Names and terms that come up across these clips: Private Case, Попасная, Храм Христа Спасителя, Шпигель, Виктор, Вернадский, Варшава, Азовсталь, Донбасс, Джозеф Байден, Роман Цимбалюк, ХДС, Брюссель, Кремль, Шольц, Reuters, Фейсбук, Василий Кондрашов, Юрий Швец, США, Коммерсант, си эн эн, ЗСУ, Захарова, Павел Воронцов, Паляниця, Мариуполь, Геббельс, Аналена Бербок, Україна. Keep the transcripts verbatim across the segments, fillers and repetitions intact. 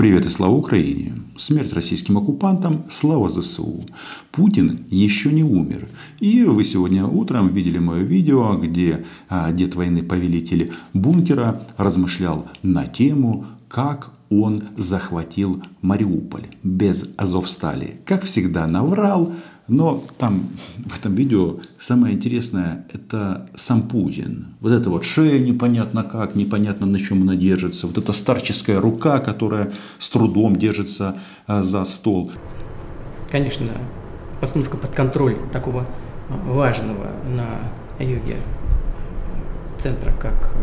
Привет и слава Украине. Смерть российским оккупантам, слава ЗСУ. Путин еще не умер. И вы сегодня утром видели мое видео, где дед войны повелитель бункера размышлял на тему, как он захватил Мариуполь без Азовстали. Как всегда наврал, но там в этом видео самое интересное – это сам Путин. Вот это вот шея непонятно как, непонятно на чем она держится. Вот эта старческая рука, которая с трудом держится за стол. Конечно, постановка под контроль такого важного на юге центра, как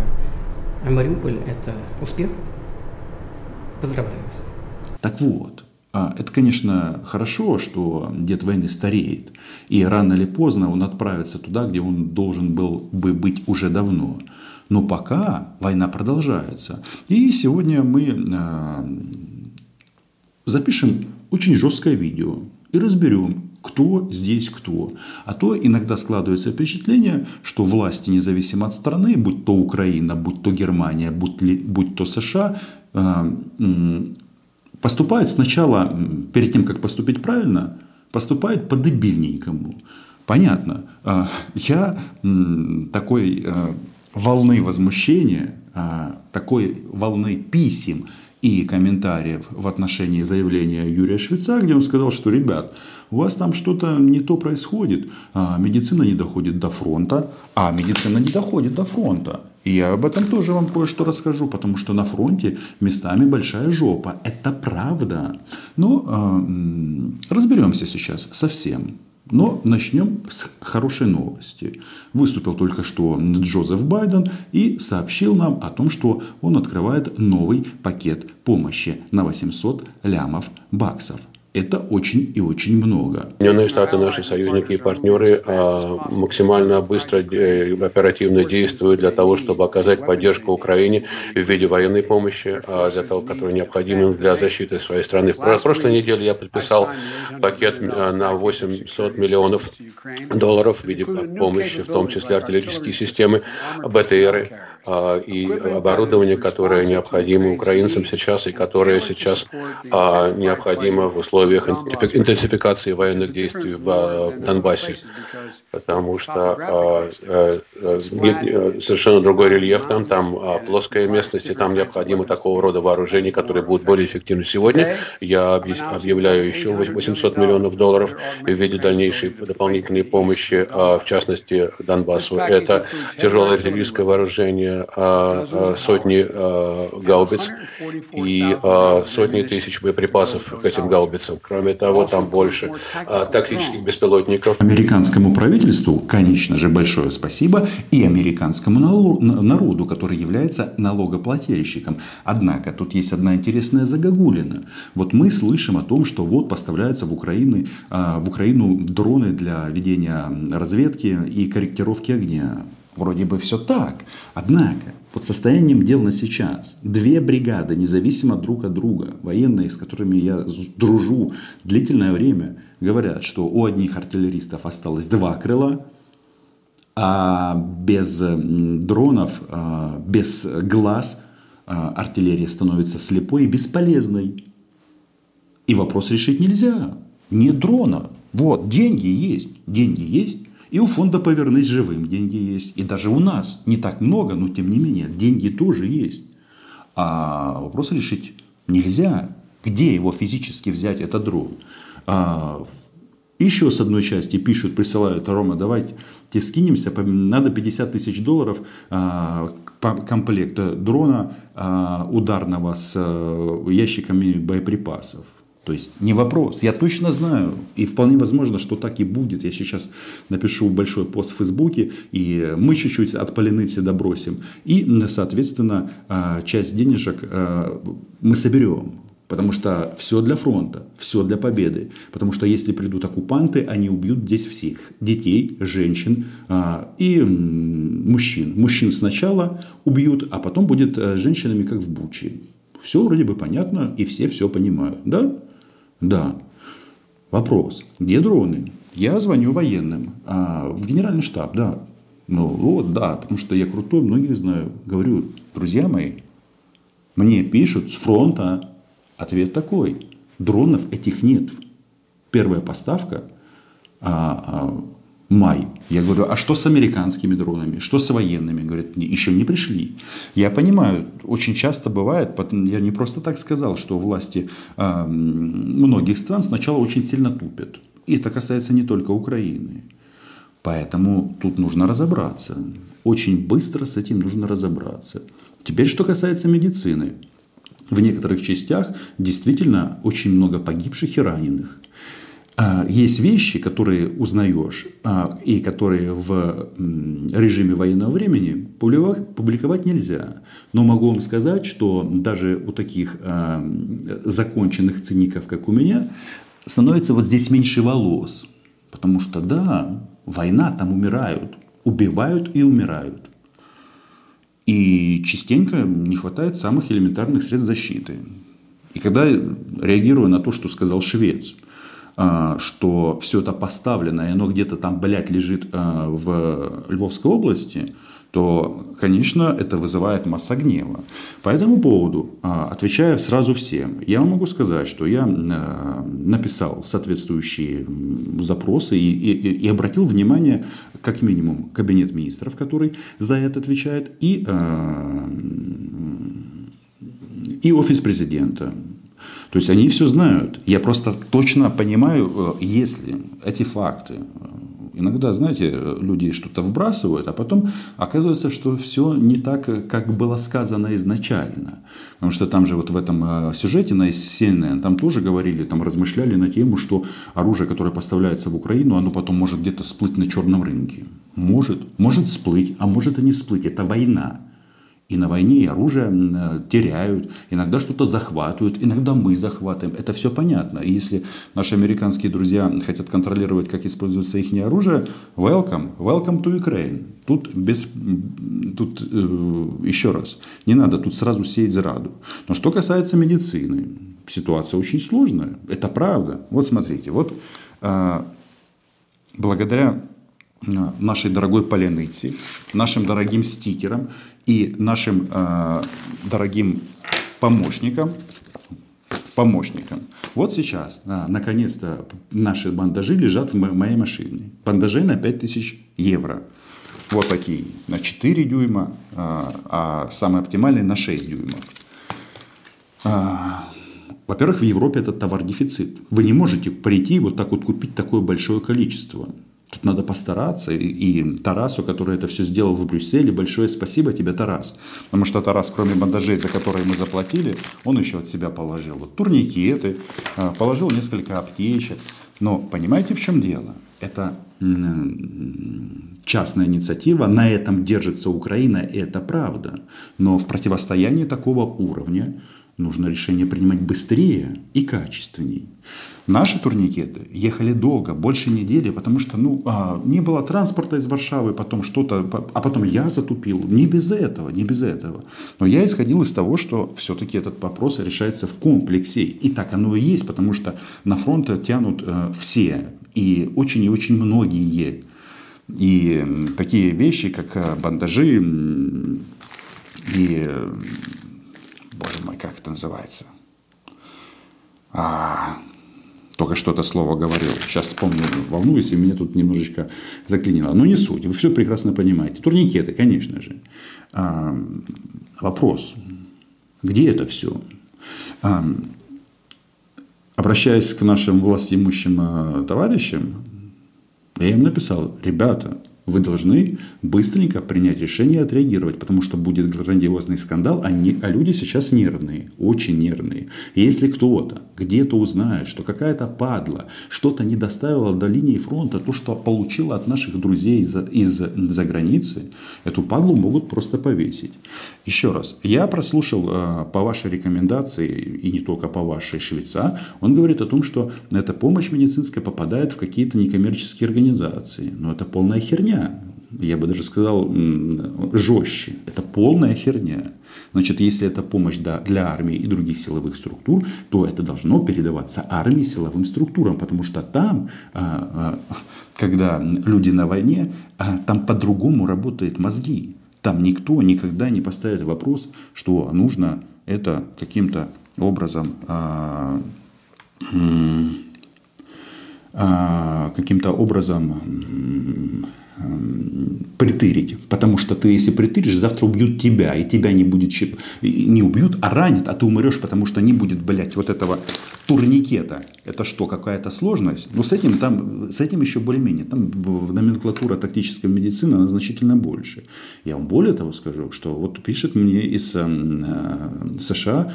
Мариуполь – это успех. Поздравляю вас. Так вот, это, конечно, хорошо, что дед войны стареет. И рано или поздно он отправится туда, где он должен был бы быть уже давно. Но пока война продолжается. И сегодня мы запишем очень жесткое видео и разберем, кто здесь кто. А то иногда складывается впечатление, что власти, независимо от страны, будь то Украина, будь то Германия, будь, ли, будь то США, поступают сначала, перед тем, как поступить правильно, поступают по-дебильненькому. Понятно. Я такой волны возмущения, такой волны писем и комментариев в отношении заявления Юрия Швеца, где он сказал, что, ребят, у вас там что-то не то происходит, а медицина не доходит до фронта, а медицина не доходит до фронта. И я об этом тоже вам кое-что расскажу, потому что на фронте местами большая жопа. Это правда. Но э, разберемся сейчас со всем. Но начнем с хорошей новости. Выступил только что Джозеф Байден и сообщил нам о том, что он открывает новый пакет помощи на восемьсот лямов баксов. Это очень и очень много. Соединенные Штаты, наши союзники и партнеры максимально быстро и оперативно действуют для того, чтобы оказать поддержку Украине в виде военной помощи, для того, которая необходима для защиты своей страны. В прошлой неделе я подписал пакет на восемьсот миллионов долларов в виде помощи, в том числе артиллерийские системы, БТРы и оборудование, которое необходимо украинцам сейчас и которое сейчас необходимо в условиях интенсификации военных действий в Донбассе, потому что э, э, совершенно другой рельеф там, там э, плоская местность, и там необходимо такого рода вооружения, которые будут более эффективны. Сегодня я объявляю еще восемьсот миллионов долларов в виде дальнейшей дополнительной помощи, э, в частности, Донбассу. Это тяжелое артиллерийское вооружение, э, сотни э, гаубиц и э, сотни тысяч боеприпасов к этим гаубицам. Кроме того, там больше а, тактических беспилотников. Американскому правительству, конечно же, большое спасибо и американскому народу, который является налогоплательщиком. Однако, тут есть одна интересная загогулина. Вот мы слышим о том, что вот поставляются в Украину, а, в Украину дроны для ведения разведки и корректировки огня. Вроде бы все так. Однако, под состоянием дел на сейчас, две бригады, независимо друг от друга, военные, с которыми я дружу длительное время, говорят, что у одних артиллеристов осталось два крыла, а без дронов, без глаз артиллерия становится слепой и бесполезной. И вопрос решить нельзя. Нет дрона. Вот, деньги есть, деньги есть. И у фонда «Повернись живым» деньги есть. И даже у нас не так много, но тем не менее деньги тоже есть. А вопрос решить нельзя. Где его физически взять, этот дрон? А еще с одной части пишут, присылают: Рома, давайте скинемся, надо пятьдесят тысяч долларов а, комплекта дрона а, ударного с а, ящиками боеприпасов. То есть не вопрос, я точно знаю, и вполне возможно, что так и будет. Я сейчас напишу большой пост в Фейсбуке, и мы чуть-чуть от полиницы добросим. И, соответственно, часть денежек мы соберем. Потому что все для фронта, все для победы. Потому что если придут оккупанты, они убьют здесь всех. Детей, женщин а, и мужчин. Мужчин сначала убьют, а потом будет с женщинами как в Буче. Все вроде бы понятно, и все все понимают. Да? Да. Вопрос. Где дроны? Я звоню военным. А, в генеральный штаб, да. Ну вот, да, потому что я крутой, многих знаю. Говорю, друзья мои, мне пишут с фронта. Ответ такой. Дронов этих нет. Первая поставка а, а, май. Я говорю, а что с американскими дронами? Что с военными? Говорят, еще не пришли. Я понимаю, очень часто бывает, я не просто так сказал, что власти а, многих стран сначала очень сильно тупят. И это касается не только Украины. Поэтому тут нужно разобраться. Очень быстро с этим нужно разобраться. Теперь, что касается медицины. В некоторых частях действительно очень много погибших и раненых. Есть вещи, которые узнаешь, и которые в режиме военного времени публиковать нельзя. Но могу вам сказать, что даже у таких законченных циников, как у меня, становится вот здесь меньше волос. Потому что, да, война, там умирают, убивают и умирают. И частенько не хватает самых элементарных средств защиты. И когда, реагируя на то, что сказал Швец, что все это поставлено, и оно где-то там, блядь, лежит в Львовской области, то, конечно, это вызывает массу гнева. По этому поводу, отвечая сразу всем, я вам могу сказать, что я написал соответствующие запросы и, и, и обратил внимание, как минимум, кабинет министров, который за это отвечает, и, и офис президента. То есть, они все знают. Я просто точно понимаю, если эти факты... Иногда, знаете, люди что-то вбрасывают, а потом оказывается, что все не так, как было сказано изначально. Потому что там же вот в этом сюжете на си эн эн там тоже говорили, там размышляли на тему, что оружие, которое поставляется в Украину, оно потом может где-то всплыть на черном рынке. Может. Может всплыть, а может и не всплыть. Это война. И на войне и оружие теряют, иногда что-то захватывают, иногда мы захватываем. Это все понятно. И если наши американские друзья хотят контролировать, как используется их оружие, welcome, welcome to Ukraine. Тут, без, тут э, еще раз, не надо тут сразу сеять зраду. Но что касается медицины, ситуация очень сложная. Это правда. Вот смотрите, вот э, благодаря нашей дорогой поляныце, нашим дорогим стикерам и нашим э, дорогим помощникам, помощникам. Вот сейчас, а, наконец-то, наши бандажи лежат в моей машине. Бандажи на пять тысяч евро. Вот такие, на четыре дюйма, а, а самый оптимальный на шесть дюймов. А, во-первых, в Европе этот товар дефицит. Вы не можете прийти и вот так вот купить такое большое количество. Тут надо постараться, и, и Тарасу, который это все сделал в Брюсселе, большое спасибо тебе, Тарас. Потому что Тарас, кроме бандажей, за которые мы заплатили, он еще от себя положил вот турникеты, положил несколько аптечек. Но понимаете, в чем дело? Это частная инициатива, на этом держится Украина, и это правда. Но в противостоянии такого уровня нужно решение принимать быстрее и качественней. Наши турникеты ехали долго, больше недели, потому что ну, а, не было транспорта из Варшавы, потом что-то, а потом я затупил. Не без этого, не без этого. Но я исходил из того, что все-таки этот вопрос решается в комплексе. И так оно и есть, потому что на фронт тянут э, все, и очень и очень многие. И такие вещи, как бандажи и... Боже мой, как это называется? А, только что это слово говорил. Сейчас вспомню, волнуюсь, и меня тут немножечко заклинило. Но не суть, вы все прекрасно понимаете. Турникеты, конечно же. А, вопрос, где это все? А, обращаясь к нашим властимущим товарищам, я им написал, ребята... Вы должны быстренько принять решение и отреагировать, потому что будет грандиозный скандал, а, не, а люди сейчас нервные, очень нервные. И если кто-то где-то узнает, что какая-то падла что-то не доставила до линии фронта, то, что получила от наших друзей из-за из, из границы, эту падлу могут просто повесить. Еще раз, я прослушал э, по вашей рекомендации, и не только по вашей, Швеца, он говорит о том, что эта помощь медицинская попадает в какие-то некоммерческие организации. Но это полная херня. Я бы даже сказал жестче. Это полная херня. Значит, если это помощь для армии и других силовых структур, то это должно передаваться армии и силовым структурам. Потому что там, когда люди на войне, там по-другому работают мозги. Там никто никогда не поставит вопрос, что нужно это каким-то образом, каким-то образом притырить. Потому что ты, если притыришь, завтра убьют тебя. И тебя не будет... Не убьют, а ранят. А ты умрешь, потому что не будет, блядь, вот этого турникета. Это что, какая-то сложность? Но с этим, там, с этим еще более-менее. Там номенклатура тактической медицины, она значительно больше. Я вам более того скажу, что вот пишет мне из США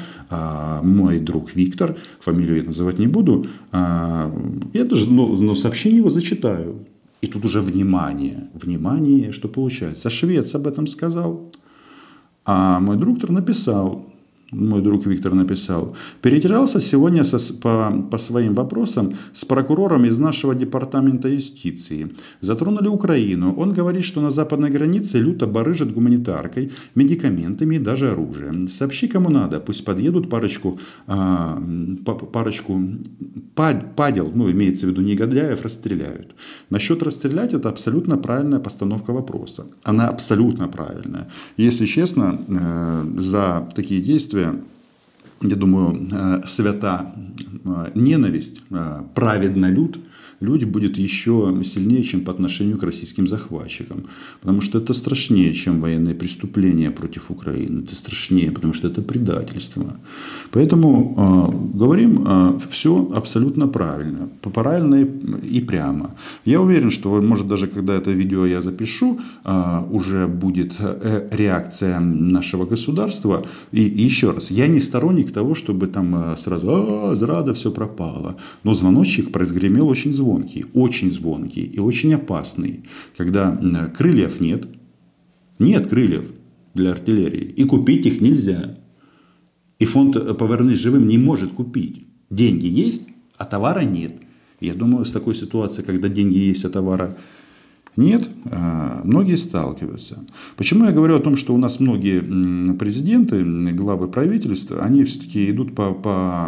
мой друг Виктор. Фамилию я называть не буду. Я даже, но, но сообщение его зачитаю. И тут уже внимание, внимание, что получается. Швец об этом сказал, а мой друг написал, мой друг Виктор написал, перетирался сегодня со, по, по своим вопросам с прокурором из нашего департамента юстиции. Затронули Украину. Он говорит, что на западной границе люто барыжат гуманитаркой, медикаментами и даже оружием. Сообщи, кому надо, пусть подъедут парочку, а, парочку... падел, ну, имеется в виду негодяев, расстреляют. Насчет расстрелять — это абсолютно правильная постановка вопроса. Она абсолютно правильная. Если честно, э, за такие действия, я думаю, э, свята э, ненависть, э, праведно люд, люди будет еще сильнее, чем по отношению к российским захватчикам. Потому что это страшнее, чем военные преступления против Украины. Это страшнее, потому что это предательство. Поэтому э, говорим э, все абсолютно правильно. Правильно и, и прямо. Я уверен, что, может, даже когда это видео я запишу, э, уже будет э, реакция нашего государства. И, и еще раз, я не сторонник того, чтобы там э, сразу «а, зрада, все пропало». Но звоночек произгремел очень звонко. Очень звонкий и очень опасный, когда крыльев нет, нет крыльев для артиллерии, и купить их нельзя. И фонд «Повернись живым» не может купить. Деньги есть, а товара нет. Я думаю, с такой ситуацией, когда деньги есть, а товара нет, многие сталкиваются. Почему я говорю о том, что у нас многие президенты, главы правительства, они все-таки идут по, по,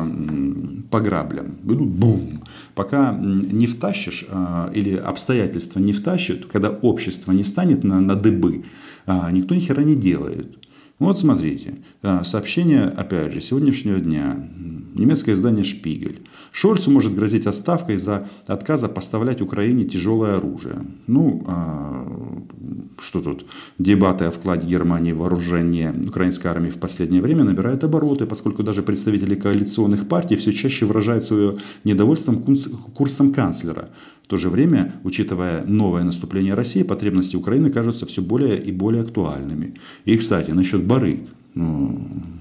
по граблям, идут бум. Пока не втащишь или обстоятельства не втащат, когда общество не станет на, на дыбы, никто ни хера не делает. Вот смотрите, сообщение, опять же, сегодняшнего дня. Немецкое издание «Шпигель». Шольцу может грозить отставкой за отказ поставлять Украине тяжелое оружие. Ну, а, что тут? Дебаты о вкладе Германии в вооружение украинской армии в последнее время набирают обороты, поскольку даже представители коалиционных партий все чаще выражают свое недовольство курсом канцлера. В то же время, учитывая новое наступление России, потребности Украины кажутся все более и более актуальными. И, кстати, насчет барыг. Ну,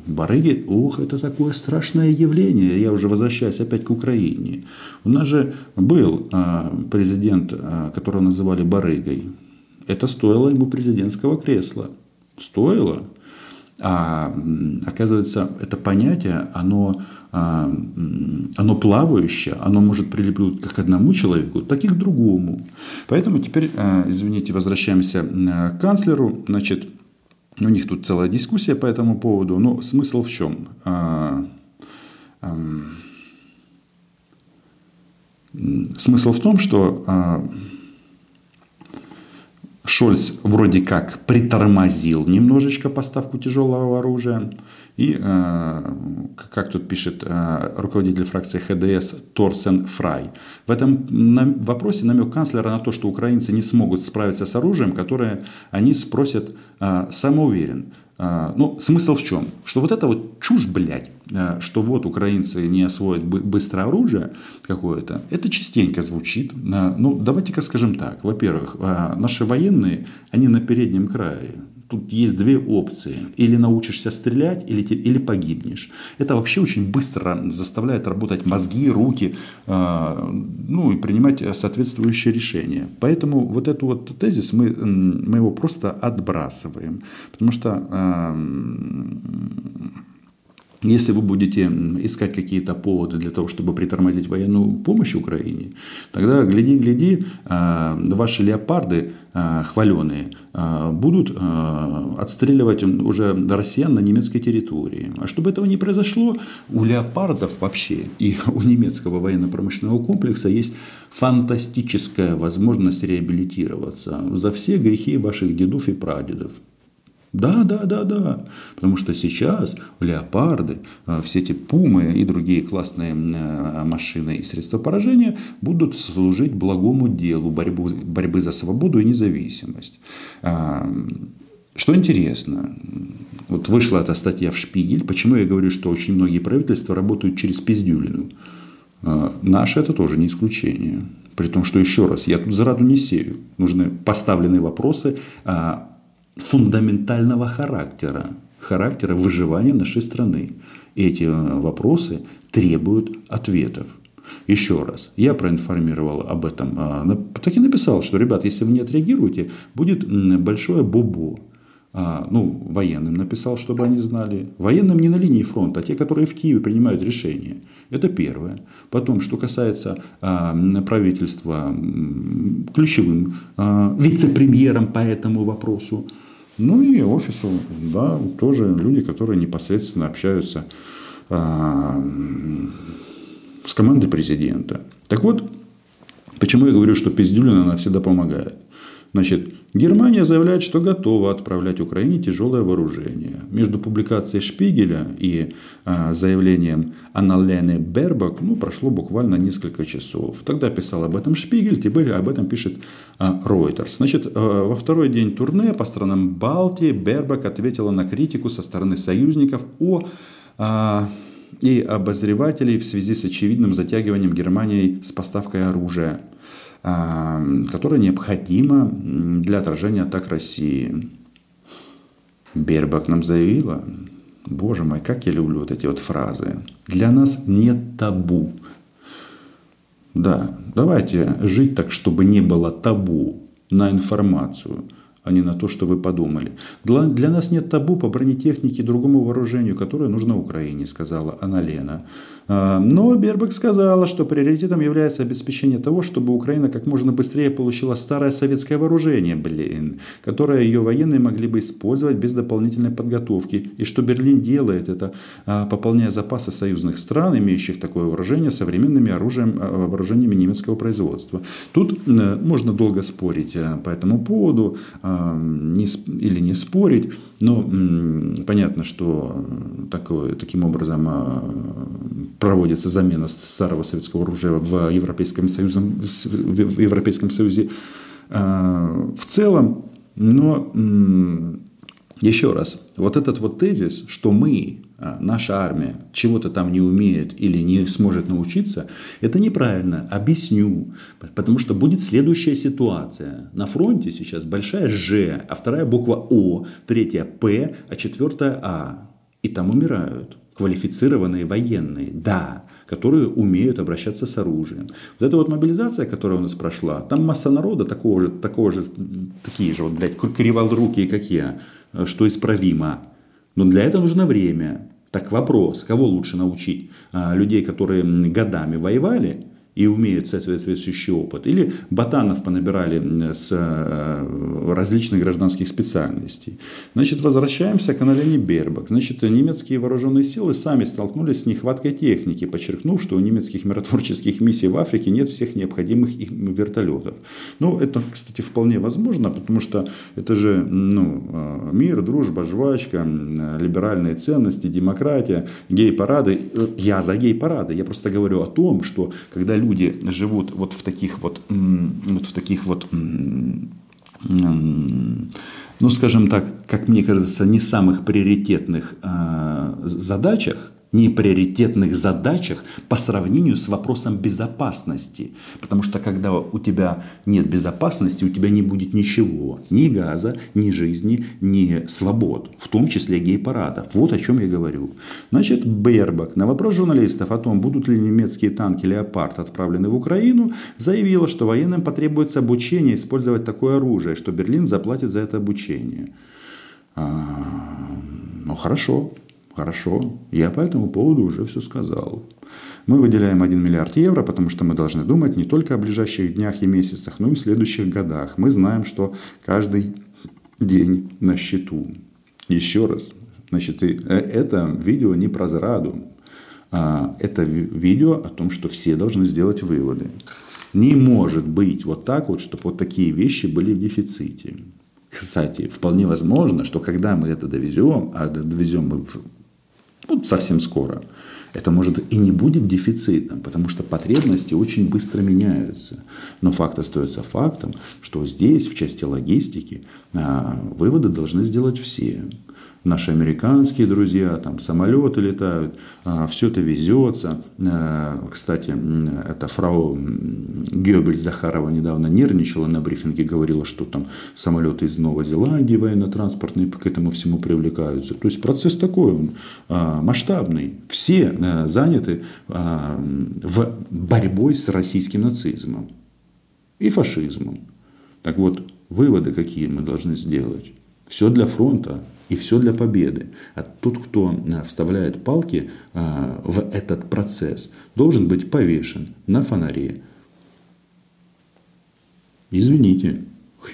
барыги, ох, это такое страшное явление. Я уже возвращаюсь опять к Украине. У нас же был а, президент, а, которого называли барыгой. Это стоило ему президентского кресла. Стоило. А, оказывается, это понятие, оно, а, оно плавающее, оно может прилипнуть как к одному человеку, так и к другому. Поэтому теперь, а, извините, возвращаемся к канцлеру. Значит, у них тут целая дискуссия по этому поводу, но смысл в чем? А, а, смысл в том, что а, Шольц вроде как притормозил немножечко поставку тяжелого оружия. И, а, как тут пишет а, руководитель фракции ХДС Торсен Фрай, в этом нам, вопросе намек канцлера на то, что украинцы не смогут справиться с оружием, которое они спросят, а, самоуверен. А, ну, смысл в чем? Что вот это вот чушь, блядь, а, что вот украинцы не освоят быстро оружие какое-то, это частенько звучит. А, ну, давайте-ка скажем так. Во-первых, а, наши военные, они на переднем крае. Тут есть две опции. Или научишься стрелять, или, или погибнешь. Это вообще очень быстро заставляет работать мозги, руки, э, ну и принимать соответствующие решения. Поэтому вот этот вот тезис мы, мы его просто отбрасываем. Потому что э, если вы будете искать какие-то поводы для того, чтобы притормозить военную помощь Украине, тогда, гляди-гляди, э, ваши леопарды хваленые, будут отстреливать уже россиян на немецкой территории. А чтобы этого не произошло, у леопардов вообще и у немецкого военно-промышленного комплекса есть фантастическая возможность реабилитироваться за все грехи ваших дедов и прадедов. Да, да, да, да. Потому что сейчас леопарды, все эти пумы и другие классные машины и средства поражения будут служить благому делу борьбу, борьбы за свободу и независимость. Что интересно, вот вышла эта статья в Шпигель, почему я говорю, что очень многие правительства работают через пиздюлину. Наше это тоже не исключение. При том, что еще раз, я тут зараду не сею. Нужны поставленные вопросы фундаментального характера, характера выживания нашей страны. И эти вопросы требуют ответов. Еще раз, я проинформировал об этом, так и написал, что, ребят, если вы не отреагируете, будет большое бобо. Ну, военным написал, чтобы они знали. Военным не на линии фронта, а те, которые в Киеве принимают решения. Это первое. Потом, что касается а, правительства, ключевым а, вице-премьером по этому вопросу. Ну и офису, да, тоже люди, которые непосредственно общаются а, с командой президента. Так вот, почему я говорю, что пиздюлина, она всегда помогает. Значит, Германия заявляет, что готова отправлять Украине тяжелое вооружение. Между публикацией Шпигеля и а, заявлением Аналены Бербок ну, прошло буквально несколько часов. Тогда писал об этом Шпигель, теперь об этом пишет а, Reuters. Значит, а, во второй день турне по странам Балтии Бербок ответила на критику со стороны союзников о... А, и обозревателей в связи с очевидным затягиванием Германии с поставкой оружия, которое необходимо для отражения атак России. Бербок нам заявила, боже мой, как я люблю вот эти вот фразы. Для нас нет табу. Да, давайте жить так, чтобы не было табу на информацию, а не на то, что вы подумали. Для, для нас нет табу по бронетехнике и другому вооружению, которое нужно Украине, сказала Аналена. Но Бербок сказала, что приоритетом является обеспечение того, чтобы Украина как можно быстрее получила старое советское вооружение, блин, которое ее военные могли бы использовать без дополнительной подготовки. И что Берлин делает это, пополняя запасы союзных стран, имеющих такое вооружение, современными оружием, вооружениями немецкого производства. Тут можно долго спорить по этому поводу. Не, или не спорить, но м, понятно, что такое, таким образом а, проводится замена старого советского оружия в Европейском Союзе, в Европейском Союзе а, в целом. Но м, еще раз, вот этот вот тезис, что мы, а, наша армия, чего-то там не умеет или не сможет научиться, это неправильно. Объясню. Потому что будет следующая ситуация. На фронте сейчас большая Ж, а вторая буква О, третья П, а четвертая А. И там умирают квалифицированные военные. Да. Которые умеют обращаться с оружием. Вот эта вот мобилизация, которая у нас прошла, там масса народа такого же, такого же такие же, вот, блядь, криволрукие, как я, что исправимо. Но для этого нужно время. Так вопрос, кого лучше научить? Людей, которые годами воевали и умеют соответствующий опыт? Или ботанов понабирали с различных гражданских специальностей? Значит, возвращаемся к Аналене Бербок. Значит, немецкие вооруженные силы сами столкнулись с нехваткой техники, подчеркнув, что у немецких миротворческих миссий в Африке нет всех необходимых им вертолетов. Ну, это, кстати, вполне возможно, потому что это же ну, мир, дружба, жвачка, либеральные ценности, демократия, гей-парады. Я за гей-парады. Я просто говорю о том, что когда люди живут вот в таких вот, вот в таких вот, ну скажем так, как мне кажется, не самых приоритетных задачах, неприоритетных задачах по сравнению с вопросом безопасности. Потому что когда у тебя нет безопасности, у тебя не будет ничего. Ни газа, ни жизни, ни свобод. В том числе гей-парадов. Вот о чем я говорю. Значит, Бербок на вопрос журналистов о том, будут ли немецкие танки «Леопард» отправлены в Украину, заявила, что военным потребуется обучение использовать такое оружие, что Берлин заплатит за это обучение. Ну, хорошо. Хорошо, я по этому поводу уже все сказал. Мы выделяем один миллиард евро, потому что мы должны думать не только о ближайших днях и месяцах, но и в следующих годах. Мы знаем, что каждый день на счету. Еще раз, значит, это видео не про зраду. Это видео о том, что все должны сделать выводы. Не может быть вот так вот, чтобы вот такие вещи были в дефиците. Кстати, вполне возможно, что когда мы это довезем, а довезем мы ну, совсем скоро, это может и не будет дефицитом, потому что потребности очень быстро меняются. Но факт остается фактом, что здесь, в части логистики, выводы должны сделать все. Наши американские друзья, там самолеты летают, все это везется. Кстати, это фрау Геббельс Захарова недавно нервничала на брифинге, говорила, что там самолеты из Новой Зеландии военно-транспортные к этому всему привлекаются. То есть процесс такой, он масштабный. Все заняты в борьбой с российским нацизмом и фашизмом. Так вот, выводы какие мы должны сделать? Все для фронта и все для победы. А тот, кто вставляет палки в этот процесс, должен быть повешен на фонаре. Извините,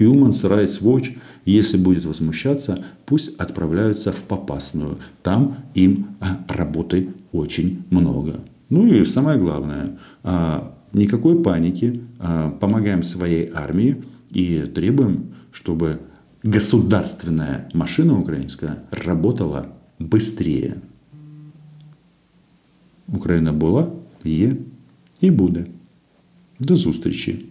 Human Rights Watch, если будет возмущаться, пусть отправляются в Попасную. Там им работы очень много. Ну и самое главное, никакой паники. Помогаем своей армии и требуем, чтобы государственная машина украинская работала быстрее. Украина була, є і буде. До зустрічі.